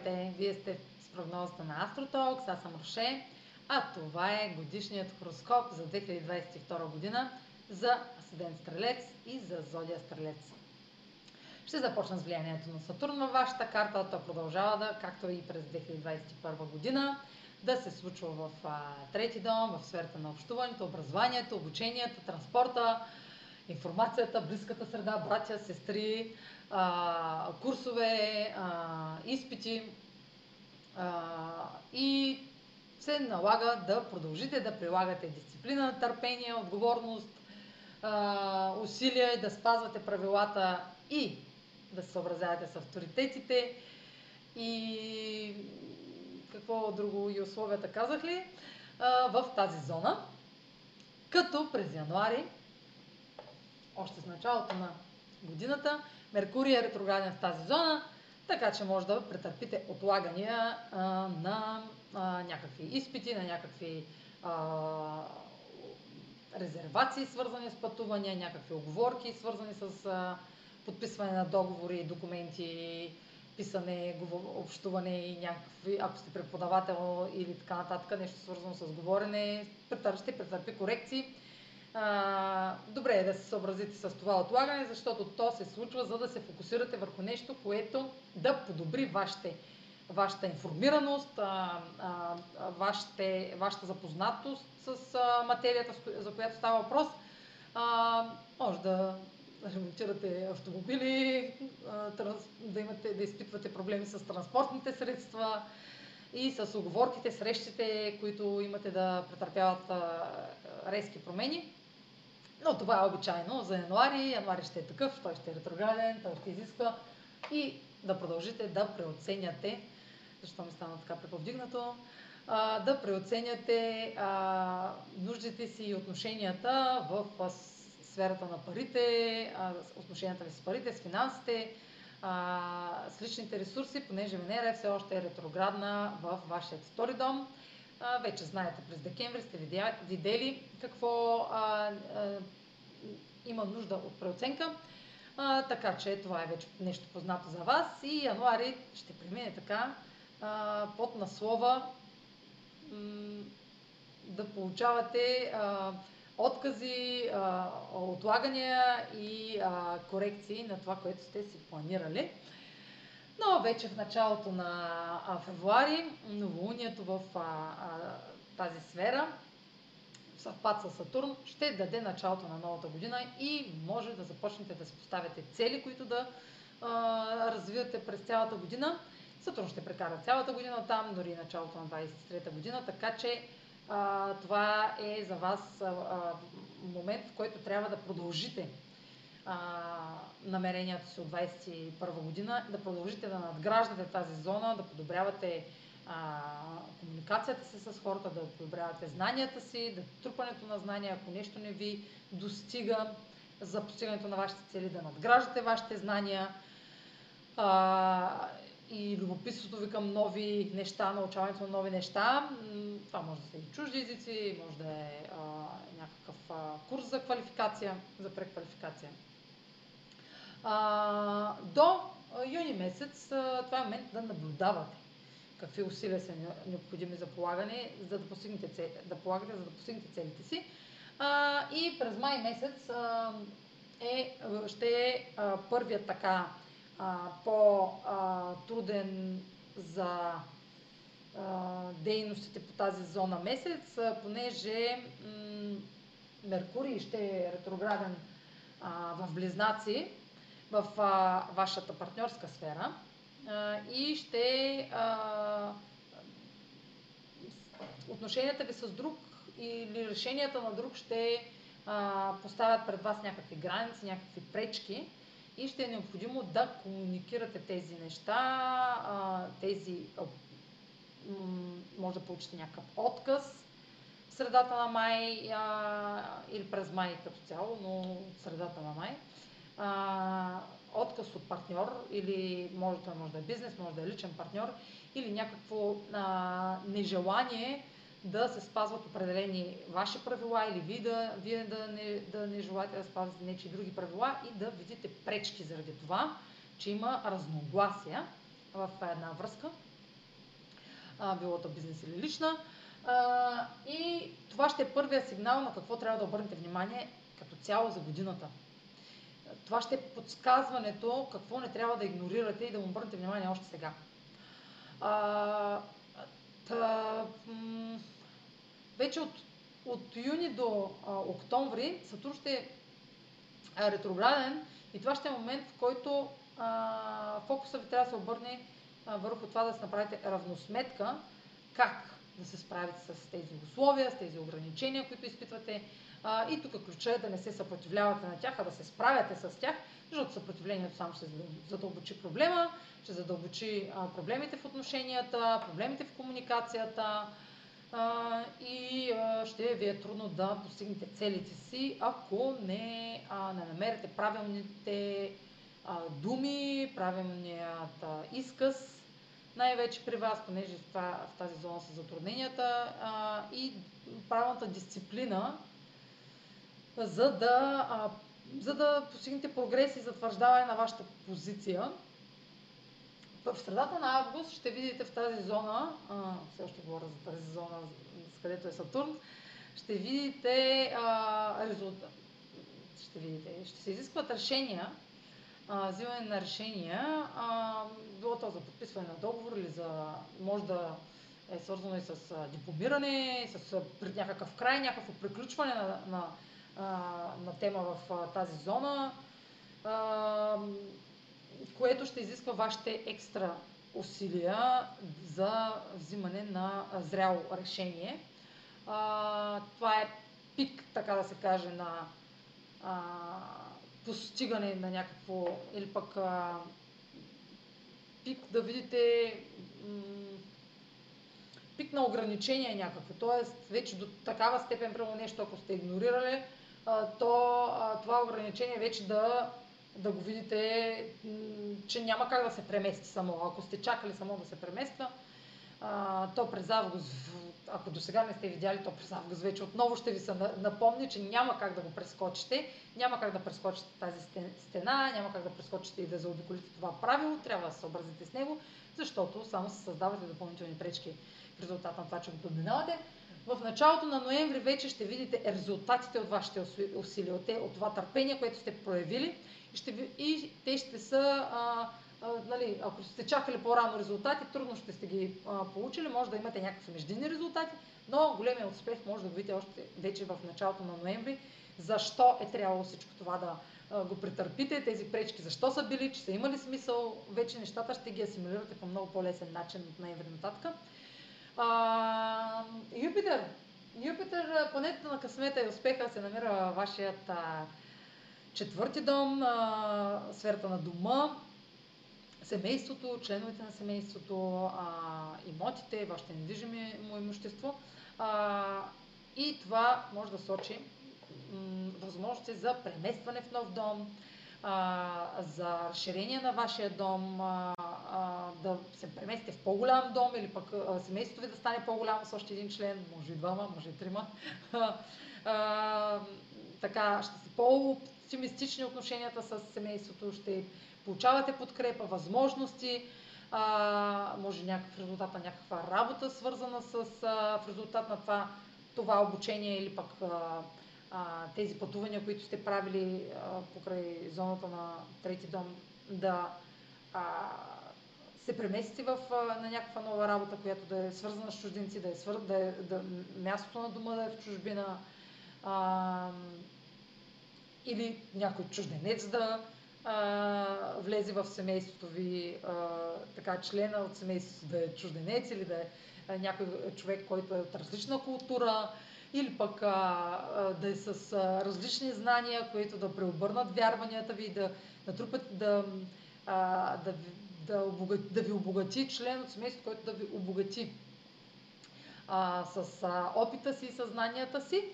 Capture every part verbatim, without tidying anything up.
Здравейте! Вие сте с прогнозата на Астротолкс, аз съм Руше, а това е годишният хороскоп за две хиляди двадесет и втора година за Асцендент Стрелец и за Зодия Стрелец. Ще започна с влиянието на Сатурн във вашата карта, то продължава да, както и през две хиляди двадесет и първа година, да се случва в а, трети дом, в сферата на общуването, образованието, обучението, транспорта, информацията, близката среда, братя, сестри, а, курсове, а, изпити а, и се налага да продължите да прилагате дисциплина, търпение, отговорност, а, усилия и да спазвате правилата и да се съобразявате с авторитетите и какво друго и условията казах ли а, в тази зона, като през януари още с началото на годината Меркурий е ретрограден в тази зона, така че може да претърпите отлагания а, на а, някакви изпити, на някакви а, резервации, свързани с пътувания, някакви оговорки, свързани с а, подписване на договори, документи, писане, общуване и някакви, ако сте преподавател или така нататък, нещо свързано с говорене, ще претърпи корекции. А, добре е да се съобразите с това отлагане, защото то се случва, за да се фокусирате върху нещо, което да подобри вашите, вашата информираност, а, а, вашите, вашата запознатост с а, материята, за която става въпрос. А, може да ремонтирате автомобили, а, транс, да, имате, да изпитвате проблеми с транспортните средства и с уговорките, срещите, които имате да претърпяват а, резки промени. Но това е обичайно за януари. Януари ще е такъв, той ще е ретрограден, той ще изисква и да продължите да преоценяте, защо ми стана така преповдигнато, а, да преоценяте а, нуждите си и отношенията в а, сферата на парите, а, отношенията ви с парите, с финансите, а, с личните ресурси, понеже Венера все още е ретроградна в вашия втори дом. А, вече знаете, през декември сте видя, видели какво а, а, има нужда от преоценка, а, така че това е вече нещо познато за вас и януари ще премине така а, под наслова да получавате а, откази, а, отлагания и а, корекции на това, което сте си планирали. Но вече в началото на февруари новолунието в а, а, тази сфера в съвпад с Сатурн ще даде началото на новата година и може да започнете да си поставяте цели, които да а, развивате през цялата година. Сатурн ще прекара цялата година там, дори началото на двадесет и трета година, така че а, това е за вас а, а, момент, в който трябва да продължите намерението си от двадесет и първа година, да продължите да надграждате тази зона, да подобрявате а, комуникацията си с хората, да подобрявате знанията си, да трупането на знания, ако нещо не ви достига за постигането на вашите цели, да надграждате вашите знания а, и любопитството ви към нови неща, научаването на нови неща. Това може да са и чужди езици, може да е а, някакъв а, курс за квалификация, за преквалификация. А, до юни месец а, това е момент да наблюдавате какви усилия са необходими за полагане, за да постигнете, цели, да полагате, за да постигнете целите си. А, и през май месец а, е, ще е а, първият така по-труден за а, дейностите по тази зона месец, а, понеже Меркурий ще е ретрограден а, в Близнаци, в а, вашата партньорска сфера а, и ще а, отношенията ви с друг или решенията на друг ще а, поставят пред вас някакви граници, някакви пречки и ще е необходимо да комуникирате тези неща, а, тези може да получите някакъв отказ в средата на май а, или през май като цяло, но в средата на май. А, отказ от партньор или може да, може да е бизнес, може да е личен партньор или някакво а, нежелание да се спазват определени ваши правила или вие да, вие да, не, да не желаете да спазвате нечи други правила и да видите пречки заради това, че има разногласия в една връзка, било то бизнес или лична. И това ще е първият сигнал на какво трябва да обърнете внимание като цяло за годината. Това ще е подсказването какво не трябва да игнорирате и да му обърнете внимание още сега. А, та, вече от, от юни до а, октомври Сатурн ще е ретрограден и това ще е момент, в който а, фокуса ви трябва да се обърне а, върху това да се направите равносметка как да се справите с тези условия, с тези ограничения, които изпитвате. А, и тук ключът е да не се съпротивлявате на тях, а да се справяте с тях, защото съпротивлението само ще задълбочи проблема, ще задълбочи а, проблемите в отношенията, проблемите в комуникацията а, и а, ще ви е трудно да постигнете целите си, ако не, а, не намерите правилните а, думи, правилният а, изказ, най-вече при вас, понеже в, това, в тази зона са затрудненията а, и правилната дисциплина, за да, а, за да постигнете прогрес и затвърждаване на вашата позиция. В средата на август ще видите в тази зона, а, все още говоря за тази зона, с където е Сатурн, ще видите а, резултат. Ще видите, ще се изискват решения, а, взимане на решения, а, било то за подписване на договор или за, може да е свързано и с а, дипломиране, с а, някакъв край, някакво приключване на, на на тема в тази зона, което ще изисква вашите екстра усилия за взимане на зряло решение. Това е пик, така да се каже, на постигане на някакво, или пък пик да видите, пик на ограничение някакво. Тоест, вече до такава степен, прямо нещо, ако сте игнорирали, то това ограничение вече да, да го видите, че няма как да се премести само. Ако сте чакали само да се премества, то през август, ако до сега не сте видяли, то през август вече отново ще ви се напомни, че няма как да го прескочите, няма как да прескочите тази стена, няма как да прескочите и да заобиколите това правило, трябва да се съобразите с него, защото само се създавате допълнителни пречки в резултат на това, че го подминавате. В началото на ноември вече ще видите резултатите от вашите усилия, от това търпение, което сте проявили и, ще, и те ще са, а, а, нали, ако сте чакали по-рано резултати, трудно ще сте ги а, получили, може да имате някакви междинни резултати, но големият успех може да го видите още вече в началото на ноември, защо е трябвало всичко това да а, го претърпите, тези пречки защо са били, че са имали смисъл, вече нещата ще ги асимилирате по много по-лесен начин от ноември нататък. А, Юпитър. Юпитър, планетата на късмета и успеха, се намира във вашият а, четвърти дом, а, сферата на дома, семейството, членовете на семейството, а, имотите, вашето недвижимо имущество. А, и това може да сочи м, възможности за преместване в нов дом, а, за разширение на вашия дом, а, да се преместите в по-голям дом или пък семейството ви да стане по-голямо с още един член, може и двама, може и трима. А, така, ще са по-оптимистични отношенията с семейството, ще получавате подкрепа, възможности, а, може някакъв резултат на някаква работа, свързана с а, в резултат на това, това обучение или пък а, а, тези пътувания, които сте правили а, покрай зоната на трети дом, да а, се преместите в, на някаква нова работа, която да е свързана с чужденци, да е, свър... да е да... мястото на дома да е в чужбина, а... или някой чужденец да а... влезе в семейството ви, а... така члена от семейството да е чужденец или да е някой човек, който е от различна култура, или пък а... А... да е с а... различни знания, които да преобърнат вярванията ви, да натрупат, да, а... да Да, обогати, да ви обогати член от семейството, който да ви обогати а, с а, опита си и съзнанията си.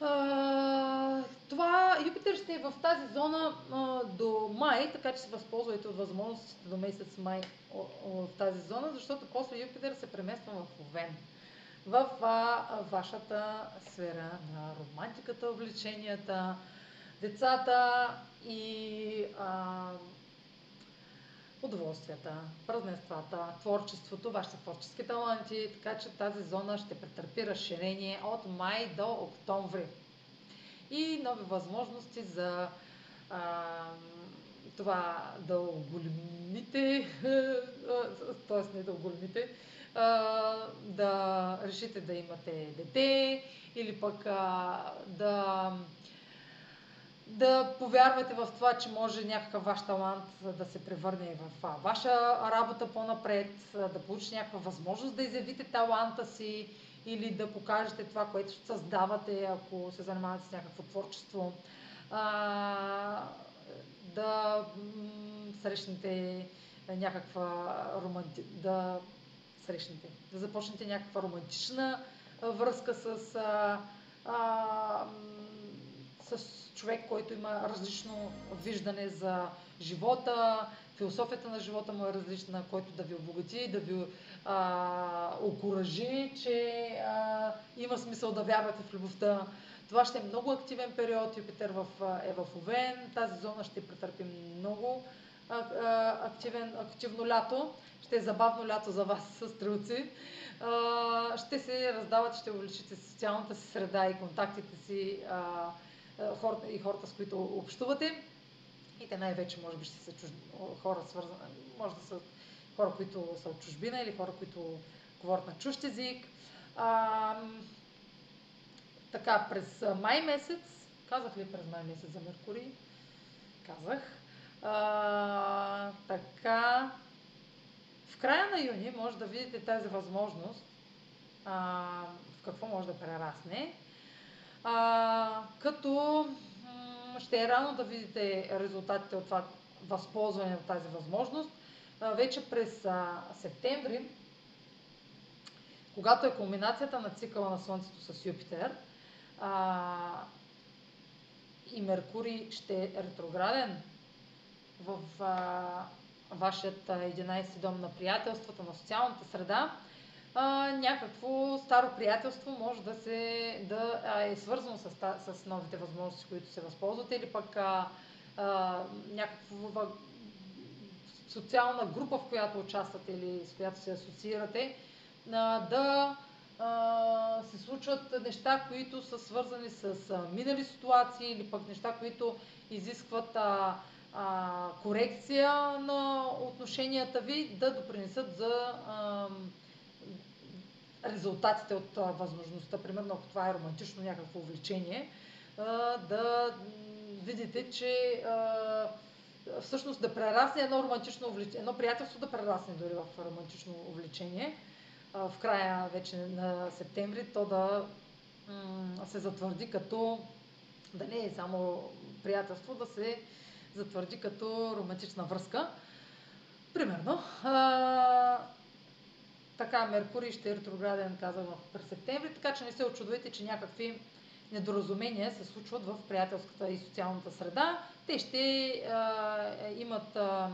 А, това Юпитер ще е в тази зона а, до май, така че се възползвайте от възможностите до месец май о, о, в тази зона, защото после Юпитер се премества в Овен, в а, вашата сфера на романтиката, влеченията, децата и... А, удоволствията, празненствата, творчеството, вашите творчески таланти, така че тази зона ще претърпи разширение от май до октомври. И нови възможности за а, това да оголемите, т.е. не да оголемите, да решите да имате дете или пък а, да... да повярвате в това, че може някакъв ваш талант да се превърне в ваша работа по-напред, да получите някаква възможност да изявите таланта си или да покажете това, което създавате, ако се занимавате с някакво творчество, а, да срещнете някаква романти... да срещнете, да започнете някаква романтична връзка с а, а, с човек, който има различно виждане за живота, философията на живота му е различна, който да ви обогати, да ви а, окуражи, че а, има смисъл да вярвате в любовта. Това ще е много активен период, Юпитър в, е в Овен, тази зона ще претърпи много а, а, активен, активно лято, ще е забавно лято за вас, стрелци. А, ще се раздават, ще увеличите социалната си среда и контактите си, а, хората и хората, с които общувате. И те най-вече може би ще са чуж... хора свързани, може да са хора, които са от чужбина или хора, които говорят на чужд език. А, така, през май месец, казах ли през май месец за Меркурий? Казах. А, така, в края на юни може да видите тази възможност, а, в какво може да прерасне. А, като ще е рано да видите резултатите от това възползване от тази възможност. А, вече през а, септември, когато е кулминацията на цикъла на Слънцето с Юпитер, а, и Меркурий ще е ретрограден в а, вашият единайсети дом на приятелствата, на социалната среда, А, някакво старо приятелство може да, се, да а, е свързано с, с новите възможности, които се възползвате, или пък а, а, някаква социална група, в която участвате или с която се асоциирате, а, да а, се случват неща, които са свързани с а, минали ситуации, или пък неща, които изискват а, а, корекция на отношенията ви, да допринесат за а, резултатите от а, възможността, примерно ако това е романтично някакво увлечение, а, да видите, че а, всъщност да прерасне едно романтично увлечение, едно приятелство да прерасне дори в романтично увлечение, а, в края вече на септември, то да се затвърди като, да не е само приятелство, да се затвърди като романтична връзка. Примерно, а, така, Меркурий ще е ретрограден, казвам, през септември, така че не се очудвайте, че някакви недоразумения се случват в приятелската и социалната среда. Те ще а, имат а,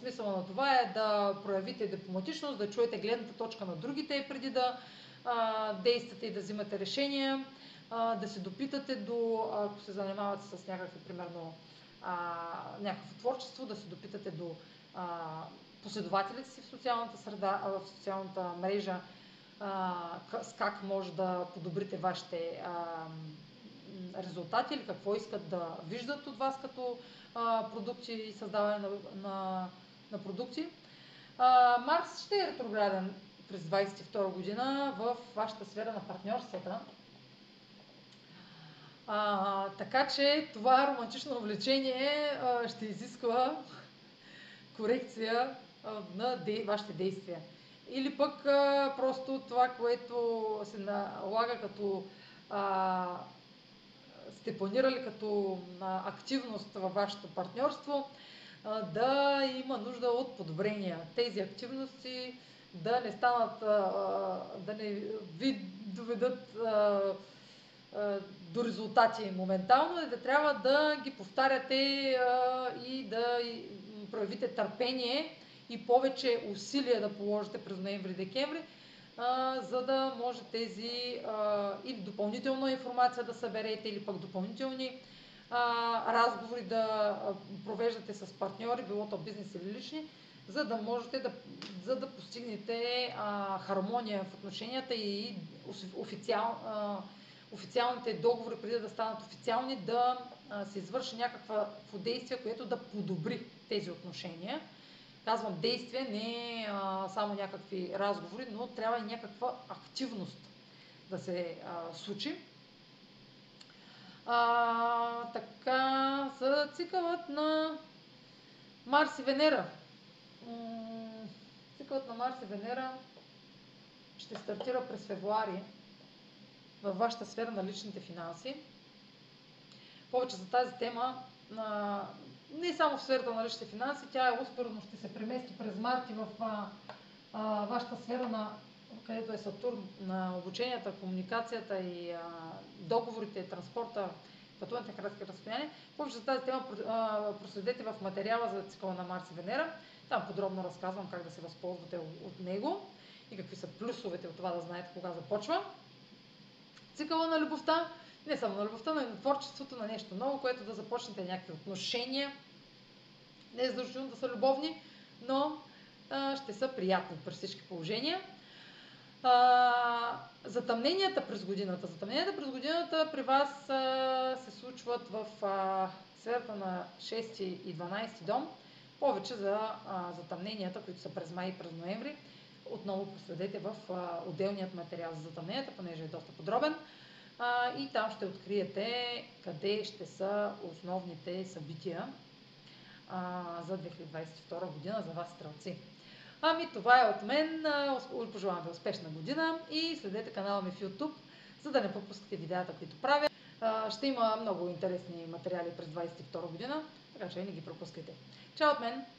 смисъл на това е да проявите дипломатичност, да чуете гледната точка на другите преди да а, действате и да взимате решения, а, да се допитате до, ако се занимавате с някакви, примерно, а, някакво творчество, да се допитате до а, последователите си в социалната среда, в социалната мрежа, с как може да подобрите вашите резултати или какво искат да виждат от вас като продукти и създаване на, на, на продукти. Марс ще е ретрограден през двайсет и втора година в вашата сфера на партньорствата. А, така че това романтично увлечение ще изисква корекция на де... вашите действия. Или пък а, просто това, което се налага като а, сте планирали като а, активност във вашето партньорство, а, да има нужда от подобрения. Тези активности да не станат, а, да не ви доведат а, а, до резултати моментално и да трябва да ги повтаряте а, и да проявите търпение и повече усилия да положите през ноември-декември, за да може тези а, и допълнителна информация да съберете или пък допълнителни а, разговори да провеждате с партньори, било то бизнес или лични, за да можете да, за да постигнете а, хармония в отношенията и официал, а, официалните договори, преди да станат официални, да а, се извърши някаква действие, което да подобри тези отношения. Казвам действие, не а, само някакви разговори, но трябва и някаква активност да се а, случи. А, така, за цикълът на Марс и Венера. Цикълът на Марс и Венера ще стартира през февруари във вашата сфера на личните финанси. Повече за тази тема, а, не само в сферата на личните финанси, тя е успоредно ще се премести през март и в а, а, вашата сфера, на, където е Сатурн, на обученията, комуникацията и а, договорите, транспорта, пътуването на кратки разстояния. Повече за тази тема а, проследете в материала за цикъла на Марс и Венера. Там подробно разказвам как да се възползвате от него и какви са плюсовете от това да знаете кога започва. Цикъла на любовта, не само на любовта, но и на творчеството, на нещо ново, което да започнете някакви отношения. Не е задължително да са любовни, но а, ще са приятни при всички положения. А, затъмненията през годината. Затъмненията през годината при вас а, се случват в а, сферата на шести и дванадесети дом. Повече за а, затъмненията, които са през май и през ноември, отново проследете в а, отделният материал за затъмненията, понеже е доста подробен. А, и там ще откриете къде ще са основните събития а, за две хиляди двадесет и втора година за вас, стрелци. Ами това е от мен. Пожелавам ви успешна година и следете канала ми в YouTube, за да не пропускате видеята, които правя. А, ще има много интересни материали през двадесет и втора година, така че не ги пропускайте. Чао от мен!